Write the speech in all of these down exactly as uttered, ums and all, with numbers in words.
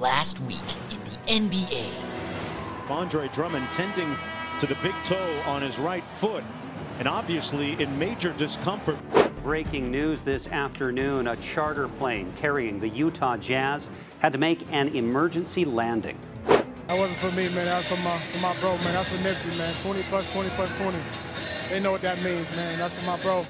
last week in the N B A. Andre Drummond tending to the big toe on his right foot, and obviously in major discomfort. Breaking news this afternoon, a charter plane carrying the Utah Jazz had to make an emergency landing. That wasn't for me, man. That was for my, for my bro, man. That's for Nipsey, man. twenty plus, twenty plus, twenty. They know what that means, man. That's for my bro.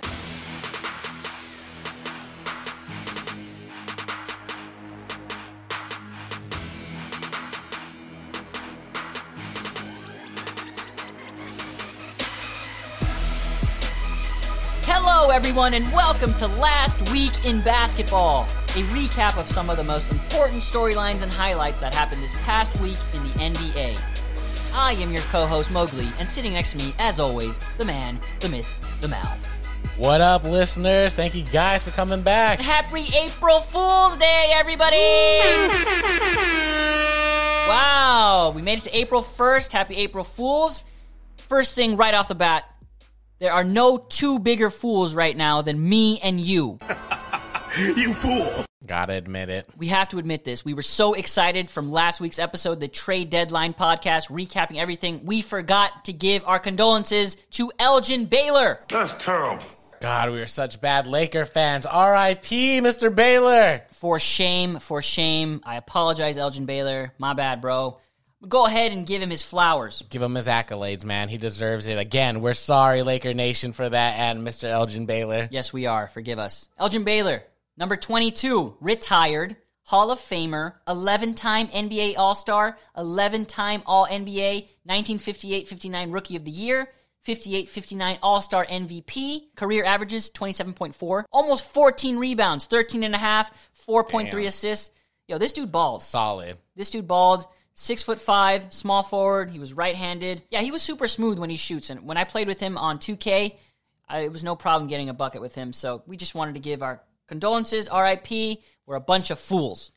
Hello, everyone, and welcome to Last Week in Basketball, a recap of some of the most important storylines and highlights that happened this past week in the N B A. I am your co-host, Mowgli, and sitting next to me, as always, the man, the myth, the Malv. What up, listeners? Thank you guys for coming back. And happy April Fool's Day, everybody! Wow, we made it to April first. Happy April Fools. First thing right off the bat, there are no two bigger fools right now than me and you. You fool. Gotta admit it. We have to admit this. We were so excited from last week's episode, the Trade Deadline podcast, recapping everything. We forgot to give our condolences to Elgin Baylor. That's terrible. God, we are such bad Laker fans. R I P, Mister Baylor. For shame, for shame. I apologize, Elgin Baylor. My bad, bro. Go ahead and give him his flowers. Give him his accolades, man. He deserves it. Again, we're sorry, Laker Nation, for that, and Mister Elgin Baylor. Yes, we are. Forgive us. Elgin Baylor, number twenty-two, retired, Hall of Famer, eleven-time N B A All-Star, eleven-time All-N B A, nineteen fifty-eight fifty-nine Rookie of the Year, fifty-eight fifty-nine All-Star M V P, career averages twenty-seven point four, almost fourteen rebounds, thirteen and a half, four point three assists. Yo, this dude balled. Solid. This dude balled. Six foot five, small forward. He was right-handed. Yeah, he was super smooth when he shoots. And when I played with him on two K, I, it was no problem getting a bucket with him. So we just wanted to give our condolences. R I P. We're a bunch of fools.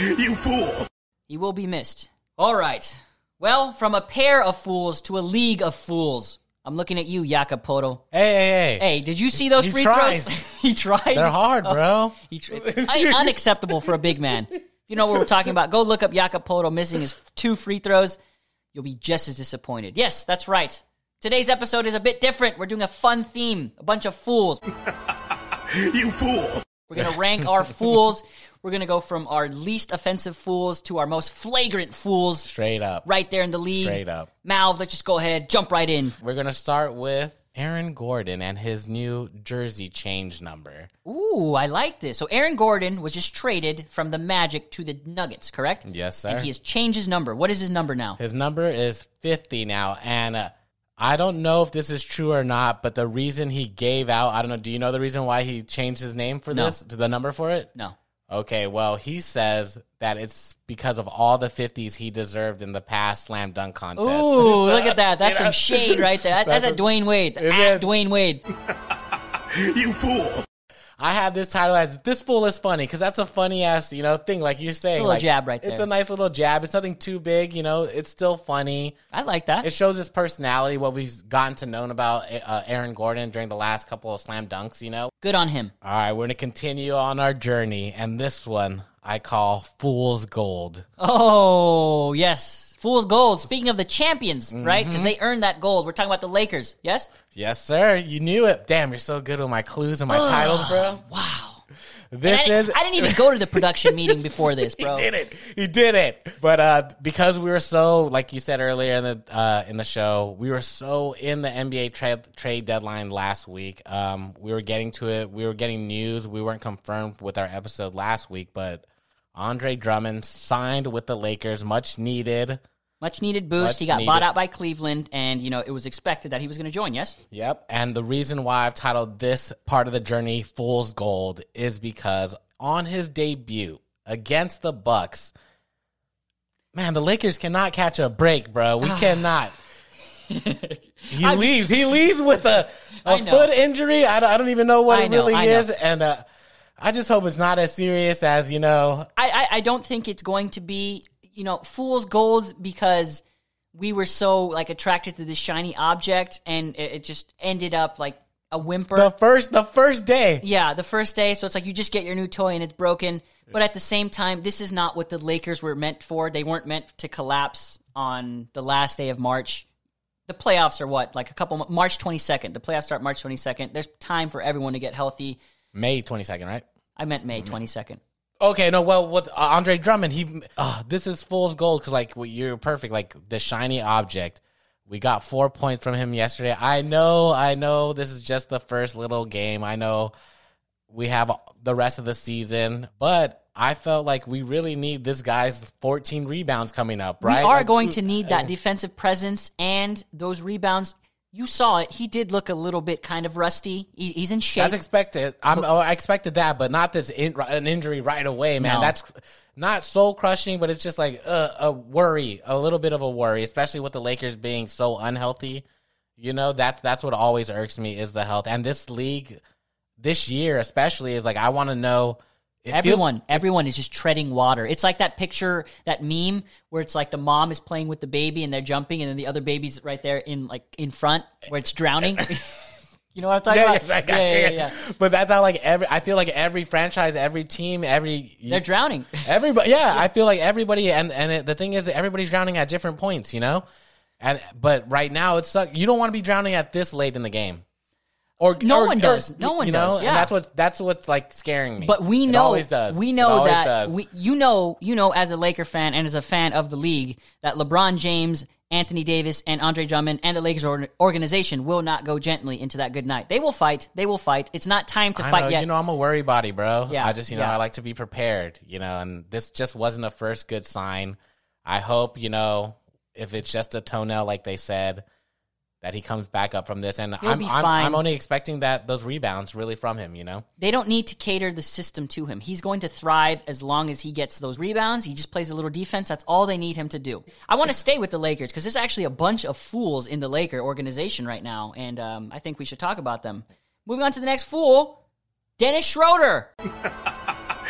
You fool. He will be missed. All right. Well, from a pair of fools to a league of fools. I'm looking at you, Jakob Poeltl. Hey, hey, hey. Hey, did you see those he free tries. throws? He tried. They're hard, bro. Oh, he tri- unacceptable for a big man. If you know what we're talking about, go look up Jakob Poeltl missing his two free throws. You'll be just as disappointed. Yes, that's right. Today's episode is a bit different. We're doing a fun theme, a bunch of fools. You fool. We're going to rank our fools. We're going to go from our least offensive fools to our most flagrant fools. Straight up. Right there in the league. Straight up. Malv, let's just go ahead, jump right in. We're going to start with Aaron Gordon and his new jersey change number. Ooh, I like this. So Aaron Gordon was just traded from the Magic to the Nuggets, correct? Yes, sir. And he has changed his number. What is his number now? His number is fifty now, and uh, I don't know if this is true or not, but the reason he gave out, I don't know, do you know the reason why he changed his name for no. this, to the number for it? No. Okay, well, he says that it's because of all the fifties he deserved in the past slam dunk contest. Ooh, look at that. That's some shade right there. That's, that's a Dwayne Wade. At Dwayne Wade. You fool. I have this title as, this fool is funny, because that's a funny-ass, you know, thing, like you're saying. It's a little like, jab right there. It's a nice little jab. It's nothing too big, you know. It's still funny. I like that. It shows his personality, what we've gotten to know about uh, Aaron Gordon during the last couple of slam dunks, you know. Good on him. All right, we're going to continue on our journey, and this one I call Fool's Gold. Oh, yes. Fool's Gold. Speaking of the champions, mm-hmm. right? Because they earned that gold. We're talking about the Lakers, yes? Yes, sir. You knew it. Damn, you're so good with my clues and my Ugh, titles, bro. Wow. This I, is. I didn't even go to the production meeting before this, bro. He did it. He did it. But uh, because we were so, like you said earlier in the uh, in the show, we were so in the N B A tra- trade deadline last week. Um, we were getting to it. We were getting news. We weren't confirmed with our episode last week, but Andre Drummond signed with the Lakers, much needed. Much needed boost. Much he got needed. Bought out by Cleveland, and you know it was expected that he was going to join. Yes. Yep. And the reason why I've titled this part of the journey "Fool's Gold" is because on his debut against the Bucks, man, the Lakers cannot catch a break, bro. We cannot. He I'm, leaves. He leaves with a, a foot injury. I don't, I don't even know what I it know, really I is, know. and uh, I just hope it's not as serious as you know. I I, I don't think it's going to be. You know, fool's gold because we were so, like, attracted to this shiny object, and it, it just ended up, like, a whimper. The first, the first day. Yeah, the first day. So it's like you just get your new toy and it's broken. But at the same time, this is not what the Lakers were meant for. They weren't meant to collapse on the last day of March. The playoffs are what? Like a couple, March twenty-second. The playoffs start March twenty-second. There's time for everyone to get healthy. May twenty-second, right? I meant May twenty-second. Okay, no, well, with uh, Andre Drummond, he uh, this is fool's gold because, like, well, you're perfect. Like, the shiny object. We got four points from him yesterday. I know, I know this is just the first little game. I know we have the rest of the season, but I felt like we really need this guy's fourteen rebounds coming up, right? We are like, going to need that defensive presence and those rebounds. You saw it. He did look a little bit kind of rusty. He, he's in shape. That's expected. I'm, oh, I expected that, but not this in, an injury right away, man. No. That's not soul crushing, but it's just like a, a worry, a little bit of a worry, especially with the Lakers being so unhealthy. You know, that's that's what always irks me is the health. And this league, this year especially, is like I want to know. It everyone, feels- everyone is just treading water. It's like that picture, that meme where it's like the mom is playing with the baby and they're jumping, and then the other baby's right there in like in front where it's drowning. You know what I'm talking yeah, about? Yes, I got yeah, you. Yeah, yeah, yeah. But that's how like every. I feel like every franchise, every team, every they're drowning. Everybody, yeah, yeah. I feel like everybody, and and it, the thing is that everybody's drowning at different points, you know. And but right now it's suck. You don't want to be drowning at this late in the game. Or, no or, one does. Or, no one you know? does. Yeah, and that's what that's what's like scaring me. But we know it always does. We know that does. we you know you know as a Laker fan and as a fan of the league that LeBron James, Anthony Davis, and Andre Drummond and the Lakers or- organization will not go gently into that good night. They will fight. They will fight. It's not time to I fight know, yet. You know, I'm a worry body, bro. Yeah, I just you know yeah. I like to be prepared. You know, and this just wasn't a first good sign. I hope you know if it's just a toenail, like they said. That he comes back up from this, and I'm, I'm, I'm only expecting that those rebounds really from him, you know? They don't need to cater the system to him. He's going to thrive as long as he gets those rebounds. He just plays a little defense. That's all they need him to do. I want to stay with the Lakers because there's actually a bunch of fools in the Laker organization right now, and um, I think we should talk about them. Moving on to the next fool, Dennis Schroeder.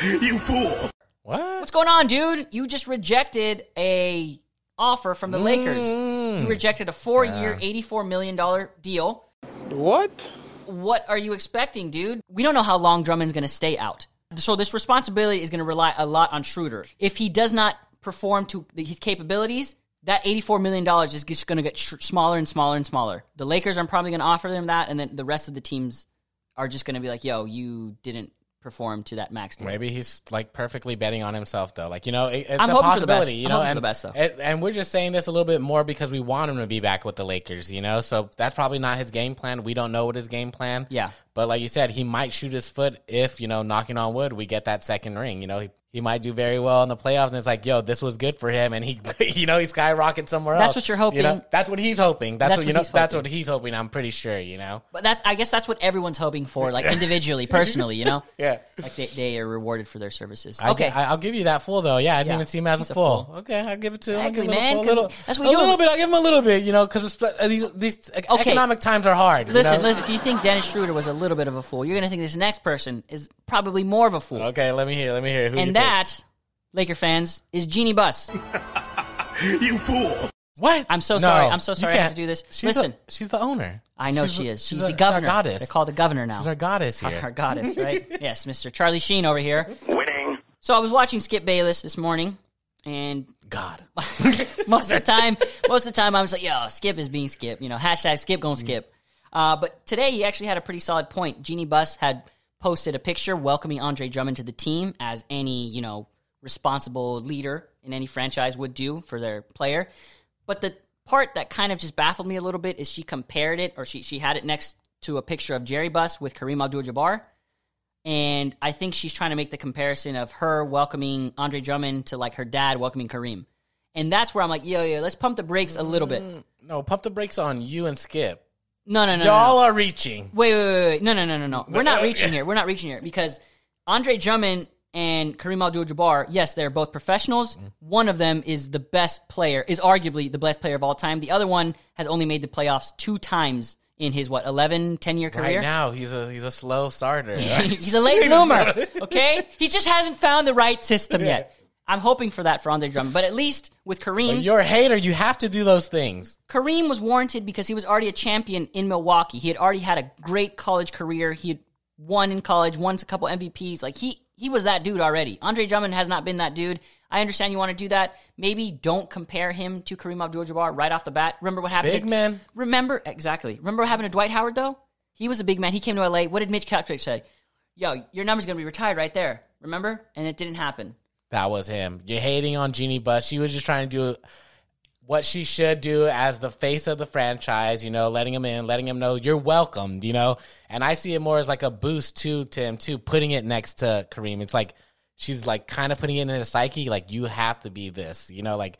You fool. What? What's going on, dude? You just rejected a... offer from the mm. Lakers. You rejected a four-year, yeah. eighty-four million dollars deal. What? What are you expecting, dude? We don't know how long Drummond's going to stay out. So this responsibility is going to rely a lot on Schroeder. If he does not perform to his capabilities, that eighty-four million dollars is just going to get sh- smaller and smaller and smaller. The Lakers are probably going to offer them that, and then the rest of the teams are just going to be like, yo, you didn't perform to that max deal. Maybe he's like perfectly betting on himself though. Like, you know, it, it's I'm a possibility, you know, and, best, it, and we're just saying this a little bit more because we want him to be back with the Lakers, you know, so that's probably not his game plan. We don't know what his game plan. Yeah. But like you said, he might shoot his foot if, you know, knocking on wood, we get that second ring, you know, he, he might do very well in the playoffs. And it's like, yo, this was good for him. And he, you know, he skyrockets somewhere that's else. That's what you're hoping. You know? That's what he's hoping. That's, that's what, you know, that's what he's hoping. I'm pretty sure, you know, but that, I guess that's what everyone's hoping for, like individually, personally, you know? Yeah. Like they, they are rewarded for their services. Okay. I, I'll give you that fool though. Yeah. I didn't yeah. even see him as a fool. a fool. Okay. I'll give it to him. Exactly, man, a little, that's what a little bit. I'll give him a little bit, you know, cause these, these okay. economic times are hard. Listen, you know? listen, if you think Dennis Schroeder was a little bit of a fool, you're going to think this next person is probably more of a fool. Okay. Let me hear, let me hear. Who and that That, Laker fans, is Jeannie Buss. You fool. What? I'm so no, sorry. I'm so sorry I have to do this. She's Listen. The, she's the owner. I know she's she is. She's, she's the our, governor. She's our goddess. They call the governor now. She's our goddess here. Our, our goddess, right? Yes, Mister Charlie Sheen over here. Winning. So I was watching Skip Bayless this morning, and... God. most of the time, most of the time I was like, yo, Skip is being Skip. You know, hashtag Skip gonna Skip. Uh, but today he actually had a pretty solid point. Jeannie Buss had... posted a picture welcoming Andre Drummond to the team as any, you know, responsible leader in any franchise would do for their player. But the part that kind of just baffled me a little bit is she compared it, or she, she had it next to a picture of Jerry Buss with Kareem Abdul-Jabbar. And I think she's trying to make the comparison of her welcoming Andre Drummond to, like, her dad welcoming Kareem. And that's where I'm like, yo, yo, let's pump the brakes a little bit. No, pump the brakes on you and Skip. No, no, no. Y'all no, no. are reaching. Wait, wait, wait, wait. No, no, no, no, no. We're not reaching here. We're not reaching here because Andre Drummond and Kareem Abdul-Jabbar, yes, they're both professionals. Mm. One of them is the best player, is arguably the best player of all time. The other one has only made the playoffs two times in his, what, eleven, ten-year career? Right now, he's a he's a slow starter. Right? He's a late bloomer, okay? He just hasn't found the right system yet. I'm hoping for that for Andre Drummond, but at least with Kareem... But you're a hater. You have to do those things. Kareem was warranted because he was already a champion in Milwaukee. He had already had a great college career. He had won in college, won a couple M V Ps. Like, he, he was that dude already. Andre Drummond has not been that dude. I understand you want to do that. Maybe don't compare him to Kareem Abdul-Jabbar right off the bat. Remember what happened? Big to, man. Remember, exactly. Remember what happened to Dwight Howard, though? He was a big man. He came to L A. What did Mitch Kotcherich say? Yo, your number's going to be retired right there. Remember? And it didn't happen. That was him. You're hating on Jeannie Buss. She was just trying to do what she should do as the face of the franchise, you know, letting him in, letting him know you're welcomed, you know. And I see it more as like a boost, too, to him, too, putting it next to Kareem. It's like she's, like, kind of putting it in his psyche, like, you have to be this, you know, like,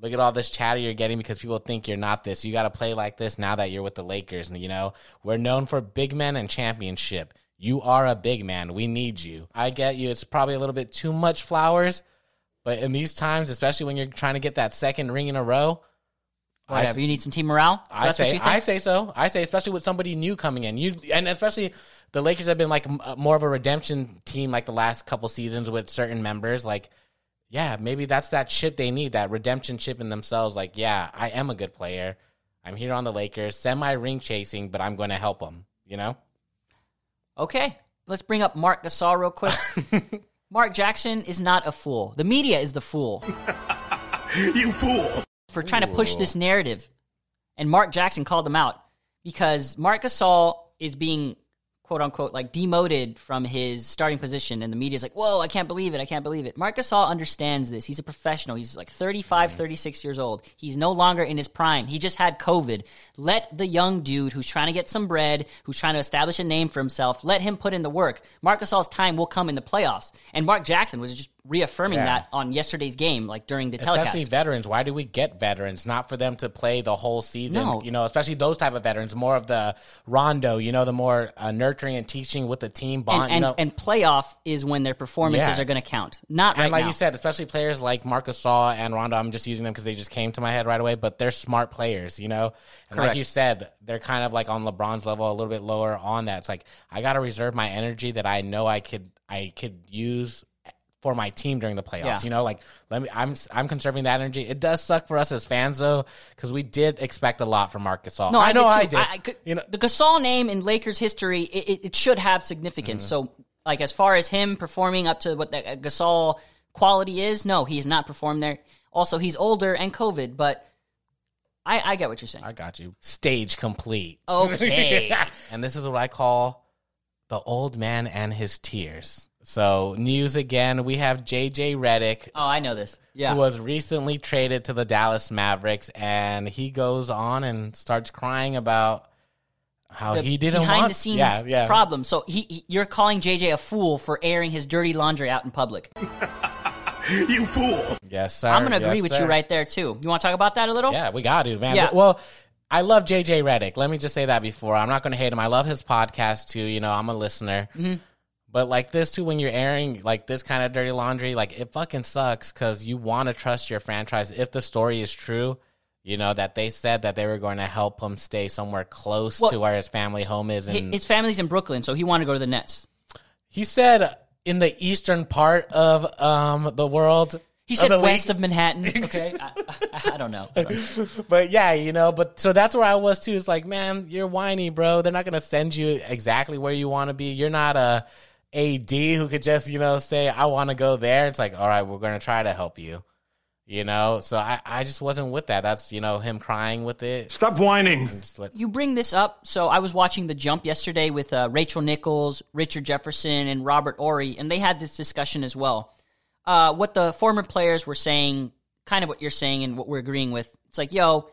look at all this chatter you're getting because people think you're not this. You got to play like this now that you're with the Lakers, you know. We're known for big men and championship. You are a big man. We need you. I get you. It's probably a little bit too much flowers, but in these times, especially when you're trying to get that second ring in a row. Whatever. I, you need some team morale? So I, say, I say so. I say, especially with somebody new coming in. You And especially the Lakers have been like more of a redemption team like the last couple seasons with certain members. Like, yeah, maybe that's that chip they need, that redemption chip in themselves. Like, yeah, I am a good player. I'm here on the Lakers, semi-ring chasing, but I'm going to help them, you know? Okay, let's bring up Marc Gasol real quick. Mark Jackson is not a fool. The media is the fool. You fool. For trying Ooh. to push this narrative. And Mark Jackson called him out because Marc Gasol is being, quote unquote, like demoted from his starting position. And the media's like, whoa, I can't believe it. I can't believe it. Marc Gasol understands this. He's a professional. He's like thirty-five, thirty-six years old. He's no longer in his prime. He just had COVID. Let the young dude who's trying to get some bread, who's trying to establish a name for himself, let him put in the work. Marc Gasol's time will come in the playoffs. And Mark Jackson was just reaffirming yeah. that on yesterday's game, like during the especially telecast. Especially veterans. Why do we get veterans? Not for them to play the whole season. No. You know, especially those type of veterans, more of the Rondo, you know, the more uh, nurturing and teaching with the team bond. And, and, you know? And playoff is when their performances yeah. are going to count. Not right And like now. You said, especially players like Marc Gasol and Rondo, I'm just using them because they just came to my head right away, but they're smart players, you know? And Correct. Like you said, they're kind of like on LeBron's level, a little bit lower on that. It's like, I got to reserve my energy that I know I could, I could use for my team during the playoffs, yeah. you know, like let me, I'm, I'm conserving that energy. It does suck for us as fans though, because we did expect a lot from Marc Gasol. No, I, I know I did. I, I could, you know, the Gasol name in Lakers history, it, it should have significance. Mm-hmm. So, like as far as him performing up to what the Gasol quality is, no, he has not performed there. Also, he's older and COVID, but I, I get what you're saying. I got you. Stage complete. Okay. yeah. And this is what I call the old man and his tears. So, news again, we have J J. Redick. Oh, I know this. Yeah. Who was recently traded to the Dallas Mavericks, and he goes on and starts crying about how the he didn't behind want... behind-the-scenes yeah, yeah. problem. So, he, he, you're calling J J a fool for airing his dirty laundry out in public. You fool! Yes, sir. I'm going to agree yes, with sir. you right there, too. You want to talk about that a little? Yeah, we got to, man. Yeah. Well... I love J J. Redick. Let me just say that before. I'm not going to hate him. I love his podcast, too. You know, I'm a listener. Mm-hmm. But like this, too, when you're airing like this kind of dirty laundry, like it fucking sucks because you want to trust your franchise. If the story is true, you know, that they said that they were going to help him stay somewhere close well, to where his family home is. And his family's in Brooklyn, so he wanted to go to the Nets. He said in the eastern part of um, the world. He said oh, west league. of Manhattan. Okay, I, I, I, don't know. I don't know. But yeah, you know, but so that's where I was too. It's like, man, you're whiny, bro. They're not going to send you exactly where you want to be. You're not a A D who could just, you know, say, I want to go there. It's like, all right, we're going to try to help you, you know? So I, I just wasn't with that. That's, you know, him crying with it. Stop whining. Let- you bring this up. So I was watching The Jump yesterday with uh, Rachel Nichols, Richard Jefferson, and Robert Ory, and they had this discussion as well. Uh, what the former players were saying, kind of what you're saying and what we're agreeing with. It's like, yo,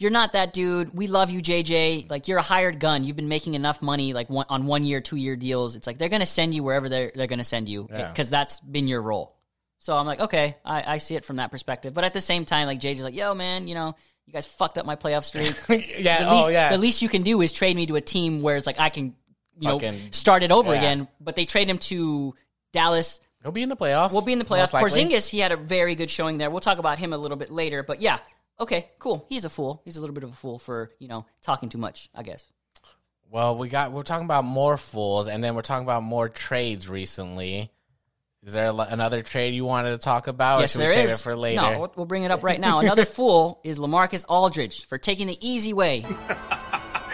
you're not that dude. We love you, J J. Like, you're a hired gun. You've been making enough money like one, on one-year, two-year deals. It's like they're going to send you wherever they're, they're going to send you because yeah. that's been your role. So I'm like, okay, I, I see it from that perspective. But at the same time, like, J J's like, yo, man, you know, you guys fucked up my playoff streak. yeah, the oh, least, yeah. The least you can do is trade me to a team where it's like I can, you Fucking, know, start it over yeah. again. But they trade him to Dallas. He'll be in the playoffs. We'll be in the playoffs. Porzingis, he had a very good showing there. We'll talk about him a little bit later. But, yeah, okay, cool. He's a fool. He's a little bit of a fool for, you know, talking too much, I guess. Well, we got, we're talking about more fools, and then we're talking about more trades recently. Is there another trade you wanted to talk about? Yes, or should there we save is. It for later? No, we'll bring it up right now. Another fool is LaMarcus Aldridge for taking the easy way.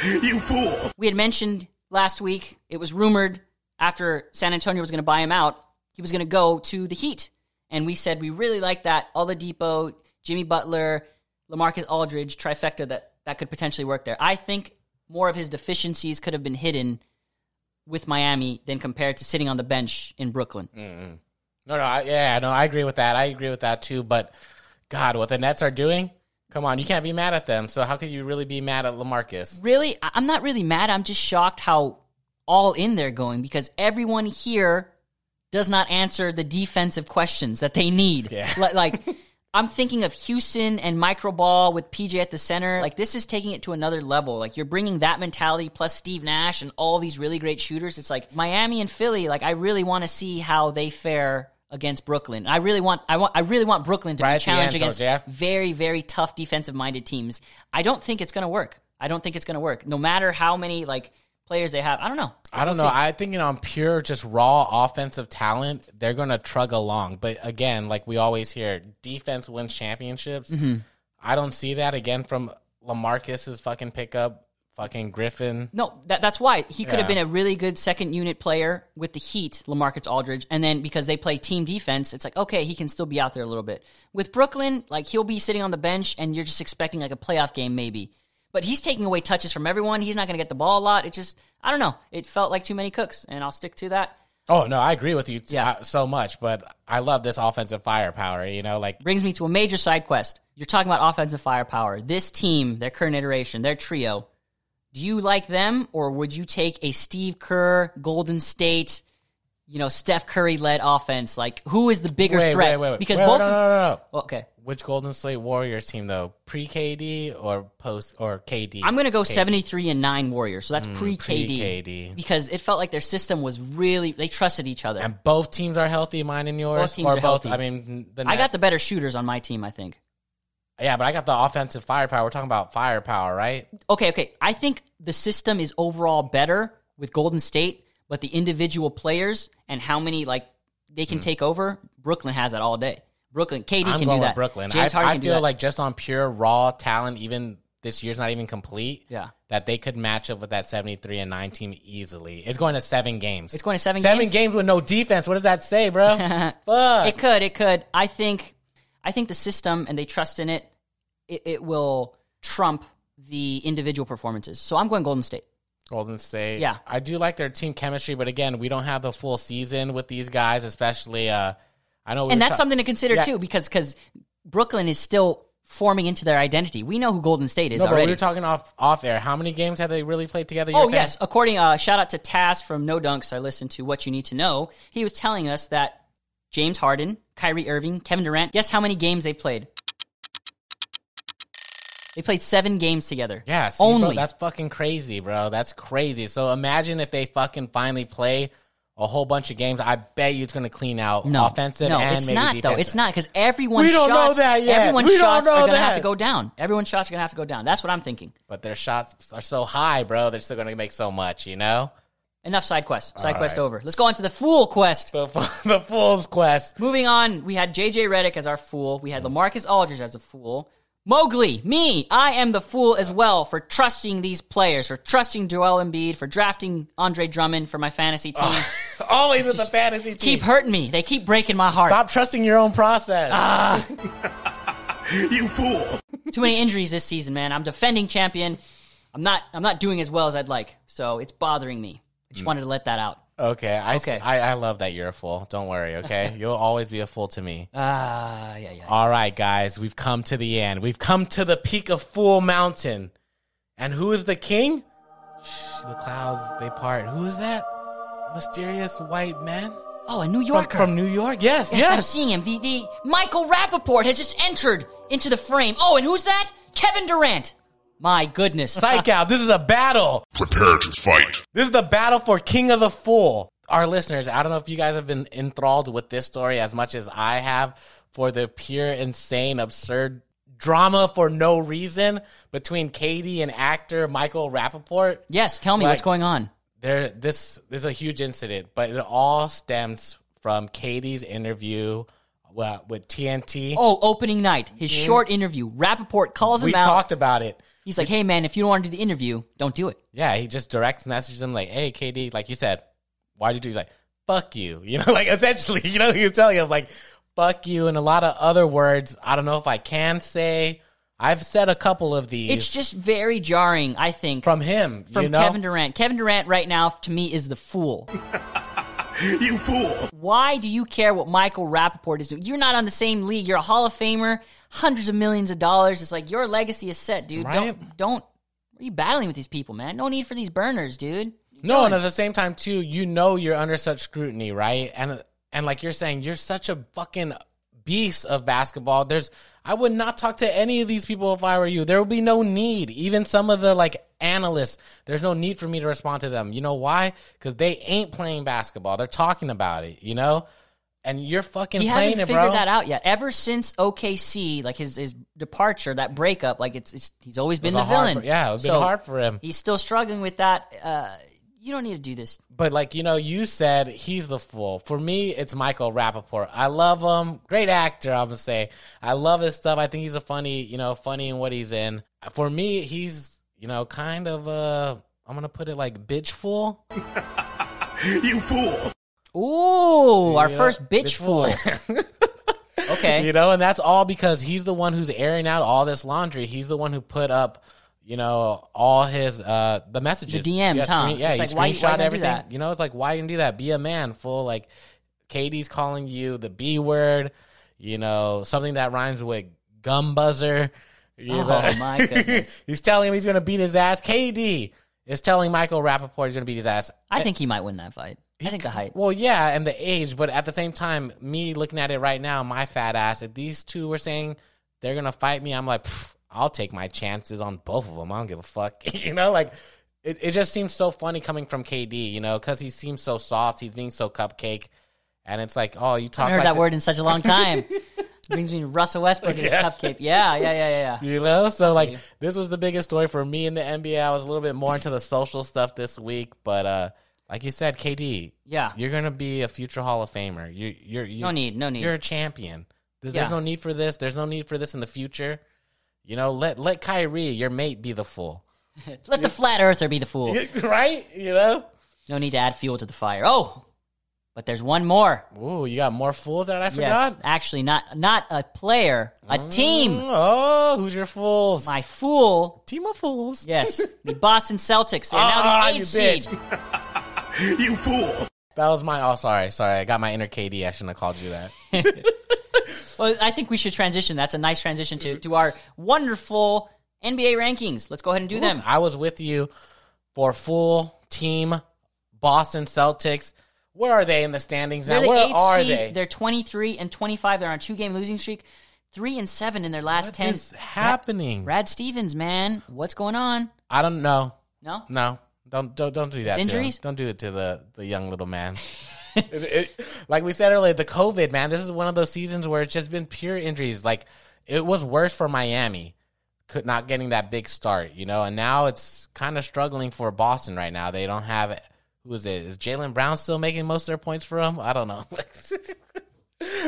You fool! We had mentioned last week, it was rumored after San Antonio was going to buy him out, he was going to go to the Heat. And we said we really like that. Oladipo, Jimmy Butler, LaMarcus Aldridge, trifecta that, that could potentially work there. I think more of his deficiencies could have been hidden with Miami than compared to sitting on the bench in Brooklyn. Mm-hmm. No, no, I, yeah, no, I agree with that. I agree with that too. But God, what the Nets are doing? Come on, you can't be mad at them. So how could you really be mad at LaMarcus? Really? I'm not really mad. I'm just shocked how all in they're going, because everyone here does not answer the defensive questions that they need. Yeah. Like, I'm thinking of Houston and micro ball with P J at the center. Like, this is taking it to another level. Like, you're bringing that mentality plus Steve Nash and all these really great shooters. It's like Miami and Philly. Like, I really want to see how they fare against Brooklyn. I really want I want I really want Brooklyn to right be challenged against yeah. very, very tough defensive minded teams. I don't think it's gonna work. I don't think it's gonna work. No matter how many like players they have. I don't know. I don't we'll know. See. I think, you know, on pure just raw offensive talent, they're gonna trug along. But again, like we always hear, defense wins championships. Mm-hmm. I don't see that again from LaMarcus's fucking pickup, fucking Griffin. No, that, that's why. He could yeah. have been a really good second unit player with the Heat, LaMarcus Aldridge, and then because they play team defense, it's like, okay, he can still be out there a little bit. With Brooklyn, like, he'll be sitting on the bench, and you're just expecting, like, a playoff game maybe. But he's taking away touches from everyone. He's not going to get the ball a lot. It just, I don't know. It felt like too many cooks, and I'll stick to that. Oh, no, I agree with you t- yeah. so much, but I love this offensive firepower, you know? Like, brings me to a major side quest. You're talking about offensive firepower. This team, their current iteration, their trio, do you like them, or would you take a Steve Kerr, Golden State, you know, Steph Curry-led offense? Like, who is the bigger wait, threat? Wait, wait, wait. Because wait, both. No, no, no, no. Well, okay. Which Golden State Warriors team, though? Pre-K D or post or K D? I'm going to go seventy-three and nine Warriors, so that's mm, pre-K D. Pre-K D. Because it felt like their system was really, they trusted each other. And both teams are healthy, mine and yours? Both teams or are both, healthy. I mean, the Nets. I got the better shooters on my team, I think. Yeah, but I got the offensive firepower. We're talking about firepower, right? Okay, okay. I think the system is overall better with Golden State, but the individual players and how many like they can mm. take over, Brooklyn has that all day. Brooklyn, K D I'm can going do that. With Brooklyn. James Harden I, I can feel do that. Like just on pure raw talent, even this year's not even complete. Yeah, that they could match up with that seventy-three and nine team easily. It's going to seven games. It's going to seven, seven games. Seven games with no defense. What does that say, bro? Fuck. It could. It could. I think. I think the system, and they trust in it, it, it will trump the individual performances. So I'm going Golden State. Golden State. Yeah. I do like their team chemistry, but again, we don't have the full season with these guys, especially uh, I know. We and that's ta- something to consider, yeah. too, because because Brooklyn is still forming into their identity. We know who Golden State is no, already. But we were talking off, off air. How many games have they really played together? Oh, yes. According, uh, shout out to Taz from No Dunks. I listened to What You Need to Know. He was telling us that James Harden, Kyrie Irving, Kevin Durant. Guess how many games they played? They played seven games together. Yeah, see, only. Bro, that's fucking crazy, bro. That's crazy. So imagine if they fucking finally play a whole bunch of games. I bet you it's going to clean out no, offensive no, and maybe not, defensive. No, it's not, though. It's not, because everyone's we don't shots, know that yet. Everyone's we shots don't know are going to have to go down. Everyone's shots are going to have to go down. That's what I'm thinking. But their shots are so high, bro. They're still going to make so much, you know? Enough side quest. Side All quest right. over. Let's go on to the fool quest. The, the fool's quest. Moving on, we had J J. Redick as our fool. We had LaMarcus Aldridge as a fool. Mowgli, me, I am the fool as well for trusting these players, for trusting Joel Embiid, for drafting Andre Drummond for my fantasy team. Oh, always with the fantasy team. Keep hurting me. They keep breaking my heart. Stop trusting your own process. Ah. You fool. Too many injuries this season, man. I'm defending champion. I'm not, I'm not doing as well as I'd like, so it's bothering me. Just wanted to let that out. Okay. I, okay. I, I love that you're a fool. Don't worry, okay? You'll always be a fool to me. Ah, uh, yeah, yeah, yeah. All right, guys. We've come to the end. We've come to the peak of Fool Mountain. And who is the king? Shh, the clouds, they part. Who is that? Mysterious white man? Oh, a New Yorker. From, from New York? Yes, yes. Yes, I'm seeing him. The, the Michael Rapaport has just entered into the frame. Oh, and who's that? Kevin Durant. My goodness. Psych out. This is a battle. Prepare to fight. This is the battle for King of the Fool. Our listeners, I don't know if you guys have been enthralled with this story as much as I have for the pure, insane, absurd drama for no reason between K D and actor Michael Rapaport. Yes, tell me like, what's going on. There, this, this is a huge incident, but it all stems from Katie's interview well, with T N T. Oh, opening night. His In, short interview. Rapaport calls him we out. We talked about it. He's like, hey, man, if you don't want to do the interview, don't do it. Yeah, he just direct messages him like, hey, K D, like you said, why'd you do it? He's like, fuck you. You know, like essentially, you know, he was telling him like, fuck you and a lot of other words. I don't know if I can say. I've said a couple of these. It's just very jarring, I think. From him. From you know? Kevin Durant. Kevin Durant right now, to me, is the fool. You fool. Why do you care what Michael Rapaport is doing? You're not on the same league. You're a Hall of Famer, hundreds of millions of dollars. It's like your legacy is set, dude. Right? Don't, don't. What are you battling with these people, man? No need for these burners, dude. You're no, going. And at the same time, too, you know you're under such scrutiny, right? And and like you're saying, you're such a fucking beast of basketball. There's, I would not talk to any of these people if I were you. There would be no need. Even some of the like analysts, there's no need for me to respond to them. You know why? Because they ain't playing basketball. They're talking about it, you know? And you're fucking he playing it, bro. He hasn't figured that out yet. Ever since O K C, like his, his departure, that breakup, like it's, it's he's always been the villain. For, yeah, it's so been hard for him. He's still struggling with that. Uh, you don't need to do this. But like, you know, you said he's the fool. For me, it's Michael Rapaport. I love him. Great actor, I'm going to say. I love his stuff. I think he's a funny, you know, funny in what he's in. For me, he's, you know, kind of, uh, I'm going to put it like bitch fool. You fool. Ooh, our yeah, first bitch, bitch fool. Okay. You know, and that's all because he's the one who's airing out all this laundry. He's the one who put up, you know, all his, uh, the messages. The D Ms, yes, huh? Screen, yeah, it's he like, screenshot why, why everything. Do that? You know, it's like, why you do that? Be a man, fool. Like, Katie's calling you the B word, you know, something that rhymes with gum buzzer. You oh, know? My goodness. He's telling him he's going to beat his ass. K D is telling Michael Rapaport he's going to beat his ass. I think he might win that fight. I think the height. Well, yeah, and the age, but at the same time, me looking at it right now, my fat ass, if these two were saying they're going to fight me, I'm like, I'll take my chances on both of them. I don't give a fuck. You know, like, it, it just seems so funny coming from K D, you know, because he seems so soft. He's being so cupcake. And it's like, oh, you talk I haven't like heard that the- word in such a long time. Brings me to Russell Westbrook and his yeah. cupcake. Yeah, yeah, yeah, yeah. You know, so, like, this was the biggest story for me in the N B A. I was a little bit more into the social stuff this week, but, uh, like you said, K D, yeah, you're going to be a future Hall of Famer. You, you're, you, no need, no need. You're a champion. There's yeah. no need for this. There's no need for this in the future. You know, let let Kyrie, your mate, be the fool. Let the flat earther be the fool. Right? You know? No need to add fuel to the fire. Oh, but there's one more. Ooh, you got more fools that I forgot? Yes, actually, not not a player, a mm, team. Oh, who's your fools? My fool. Team of fools. Yes, the Boston Celtics. They're oh, now the eighth seed. You fool. That was mine. Oh, sorry. Sorry. I got my inner K D. I shouldn't have called you that. Well, I think we should transition. That's a nice transition to, to our wonderful N B A rankings. Let's go ahead and do Ooh, them. I was with you for full team Boston Celtics. Where are they in the standings now? They're the Where eighth are seed. They? They're twenty-three and twenty-five. They're on a two-game losing streak. Three and seven in their last what ten. What is happening? Brad Stevens, man. What's going on? I don't know. No? No. Don't, don't don't do that. It's injuries? To him. Don't do it to the, the young little man. it, it, like we said earlier, the COVID, man. This is one of those seasons where it's just been pure injuries. Like it was worse for Miami, could not getting that big start, you know. And now it's kind of struggling for Boston right now. They don't have who is it? Is Jaylen Brown still making most of their points for them? I don't know.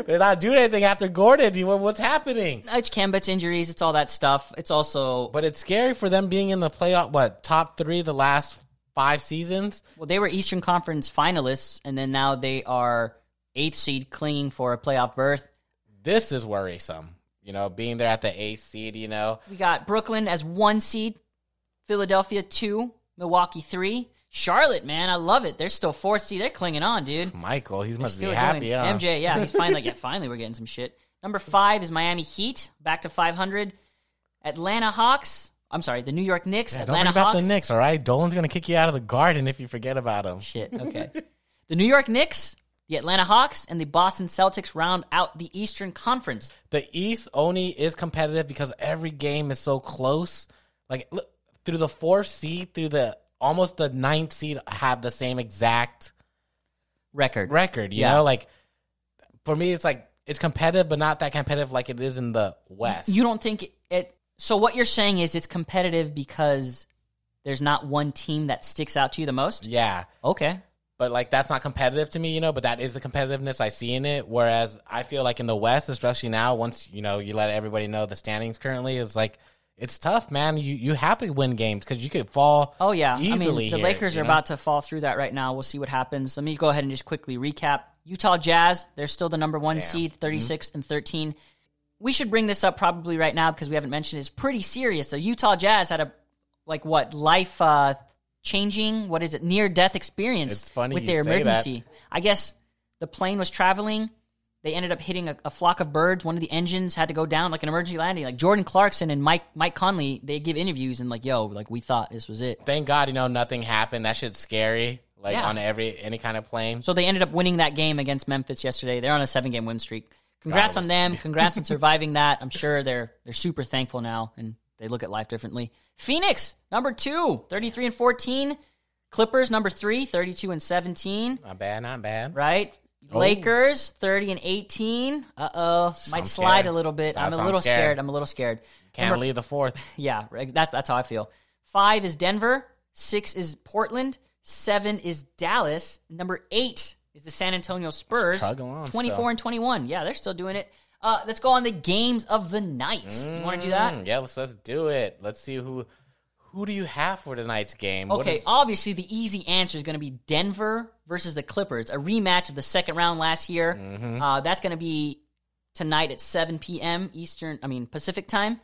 They're not doing anything after Gordon. What's happening? It's Kemba's injuries. It's all that stuff. It's also, but it's scary for them being in the playoff. What top three the last. Five seasons? Well, they were Eastern Conference finalists, and then now they are eighth seed clinging for a playoff berth. This is worrisome, you know, being there at the eighth seed, you know. We got Brooklyn as one seed, Philadelphia two, Milwaukee three. Charlotte, man, I love it. They're still fourth seed. They're clinging on, dude. Michael, he must be happy, huh? M J, yeah, he's finally like, yeah, finally we're getting some shit. Number five is Miami Heat, back to five hundred. Atlanta Hawks. I'm sorry, the New York Knicks, yeah, Atlanta Hawks. Don't forget about the Knicks, all right? Dolan's going to kick you out of the Garden if you forget about him. Shit, okay. The New York Knicks, the Atlanta Hawks, and the Boston Celtics round out the Eastern Conference. The East only is competitive because every game is so close. Like, look, through the fourth seed, through the almost the ninth seed, have the same exact record. Record, you yeah. know? Like, for me, it's like, it's competitive, but not that competitive like it is in the West. You don't think it... it So what you're saying is it's competitive because there's not one team that sticks out to you the most? Yeah. Okay. But, like, that's not competitive to me, you know, but that is the competitiveness I see in it. Whereas I feel like in the West, especially now, once, you know, you let everybody know the standings currently, it's like, it's tough, man. You you have to win games because you could fall oh, yeah. easily. I mean, the here, Lakers are know? about to fall through that right now. We'll see what happens. Let me go ahead and just quickly recap. Utah Jazz, they're still the number one Damn. seed, thirty-six mm-hmm. and thirteen. We should bring this up probably right now because we haven't mentioned it. It's pretty serious. The Utah Jazz had a, like, what, life... Uh, changing, what is it, near-death experience it's funny with their emergency. That. I guess the plane was traveling. They ended up hitting a, a flock of birds. One of the engines had to go down, like an emergency landing. Like Jordan Clarkson and Mike Mike Conley, they give interviews and like, yo, like we thought this was it. Thank God, you know, nothing happened. That shit's scary, like yeah. on every any kind of plane. So they ended up winning that game against Memphis yesterday. They're on a seven-game win streak. Congrats on them. Congrats on surviving that. I'm sure they're they're super thankful now and they look at life differently. Phoenix, number two, thirty-three and fourteen. Clippers, number three, thirty-two and seventeen. Not bad, not bad. Right? Oh. Lakers, thirty and eighteen. Uh-oh. Might Sounds slide scared. a little bit. That's I'm a little scared. scared. I'm a little scared. Can't number, leave the fourth. Yeah, that's, that's how I feel. Five is Denver. Six is Portland. Seven is Dallas. Number eight is the San Antonio Spurs. On, twenty-four and twenty-one. Yeah, they're still doing it. Uh, let's go on the games of the night. Mm, you want to do that? Yeah, let's let's do it. Let's see who who do you have for tonight's game. Okay, is- obviously the easy answer is going to be Denver versus the Clippers, a rematch of the second round last year. Mm-hmm. Uh, that's going to be tonight at seven p.m. Eastern, I mean Pacific time.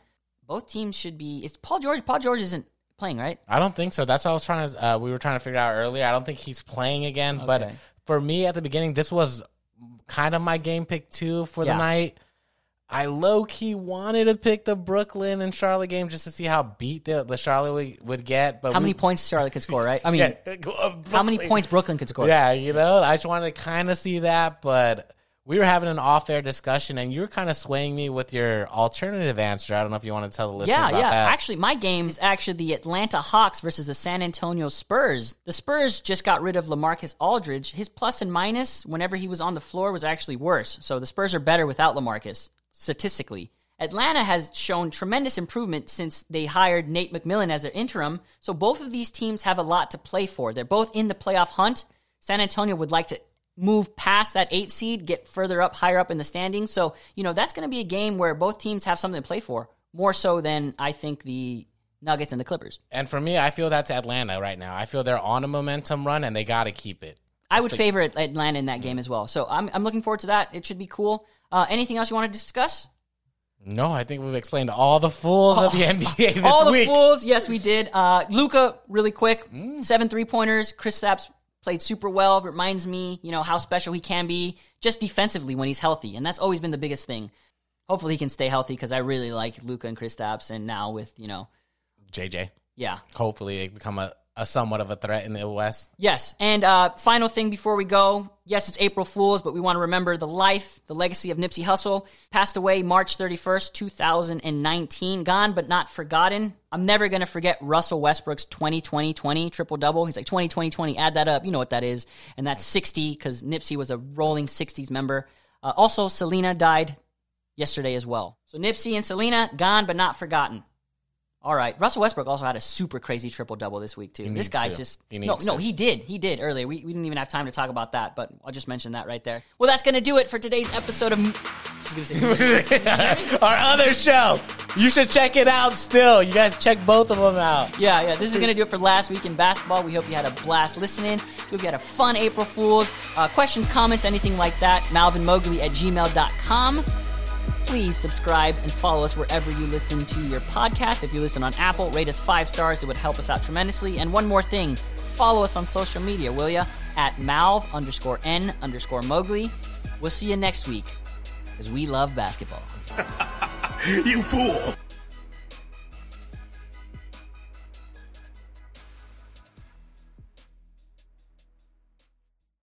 Both teams should be. It's Paul George. Paul George isn't playing, right? I don't think so. That's what I was trying to. Uh, we were trying to figure out earlier. I don't think he's playing again. Okay. But for me at the beginning, this was kind of my game pick too for yeah. the night. I low-key wanted to pick the Brooklyn and Charlotte game just to see how beat the, the Charlotte would get. But how we, many points Charlotte could score, right? I mean, yeah, how many points Brooklyn could score? Yeah, you know, I just wanted to kind of see that. But we were having an off-air discussion, and you were kind of swaying me with your alternative answer. I don't know if you want to tell the listeners yeah, about yeah. that. Yeah, yeah. Actually, my game is actually the Atlanta Hawks versus the San Antonio Spurs. The Spurs just got rid of LaMarcus Aldridge. His plus and minus whenever he was on the floor was actually worse. So the Spurs are better without LaMarcus. Statistically, Atlanta has shown tremendous improvement since they hired Nate McMillan as their interim, so both of these teams have a lot to play for. They're both in the playoff hunt. San Antonio would like to move past that eight seed, get further up, higher up in the standings. So, you know, that's going to be a game where both teams have something to play for, more so than I think the Nuggets and the Clippers. And for me, I feel that's Atlanta right now. I feel they're on a momentum run, and they got to keep it. I would favor Atlanta in that game as well. So I'm I'm looking forward to that. It should be cool. Uh, anything else you want to discuss? No, I think we've explained all the fools oh, of the N B A this week. All the week. fools, yes, we did. Uh, Luka, really quick, mm. seven three-pointers. Kristaps played super well. Reminds me, you know, how special he can be just defensively when he's healthy, and that's always been the biggest thing. Hopefully he can stay healthy because I really like Luka and Kristaps, and now with, you know... J J. Yeah. Hopefully they become a... A somewhat of a threat in the West. Yes, and uh, final thing before we go. Yes, it's April Fool's, but we want to remember the life, the legacy of Nipsey Hussle. Passed away March thirty-first, twenty nineteen. Gone but not forgotten. I'm never going to forget Russell Westbrook's twenty twenty twenty triple-double. He's like, twenty twenty twenty, add that up. You know what that is. And that's sixty, because Nipsey was a rolling sixties member. Uh, also, Selena died yesterday as well. So Nipsey and Selena, gone but not forgotten. All right. Russell Westbrook also had a super crazy triple-double this week, too. He this guy's to. just... No, no, to. he did. He did earlier. We, we didn't even have time to talk about that, but I'll just mention that right there. Well, that's going to do it for today's episode of... I was gonna say, our other show. You should check it out still. You guys check both of them out. Yeah, yeah. This is going to do it for last week in basketball. We hope you had a blast listening. We hope you had a fun April Fool's. Uh, questions, comments, anything like that, malvinmogley at gmail dot com. Please subscribe and follow us wherever you listen to your podcast. If you listen on Apple, rate us five stars. It would help us out tremendously. And one more thing, follow us on social media, will ya? At Malv underscore N underscore Mowgli. We'll see you next week, because we love basketball. You fool.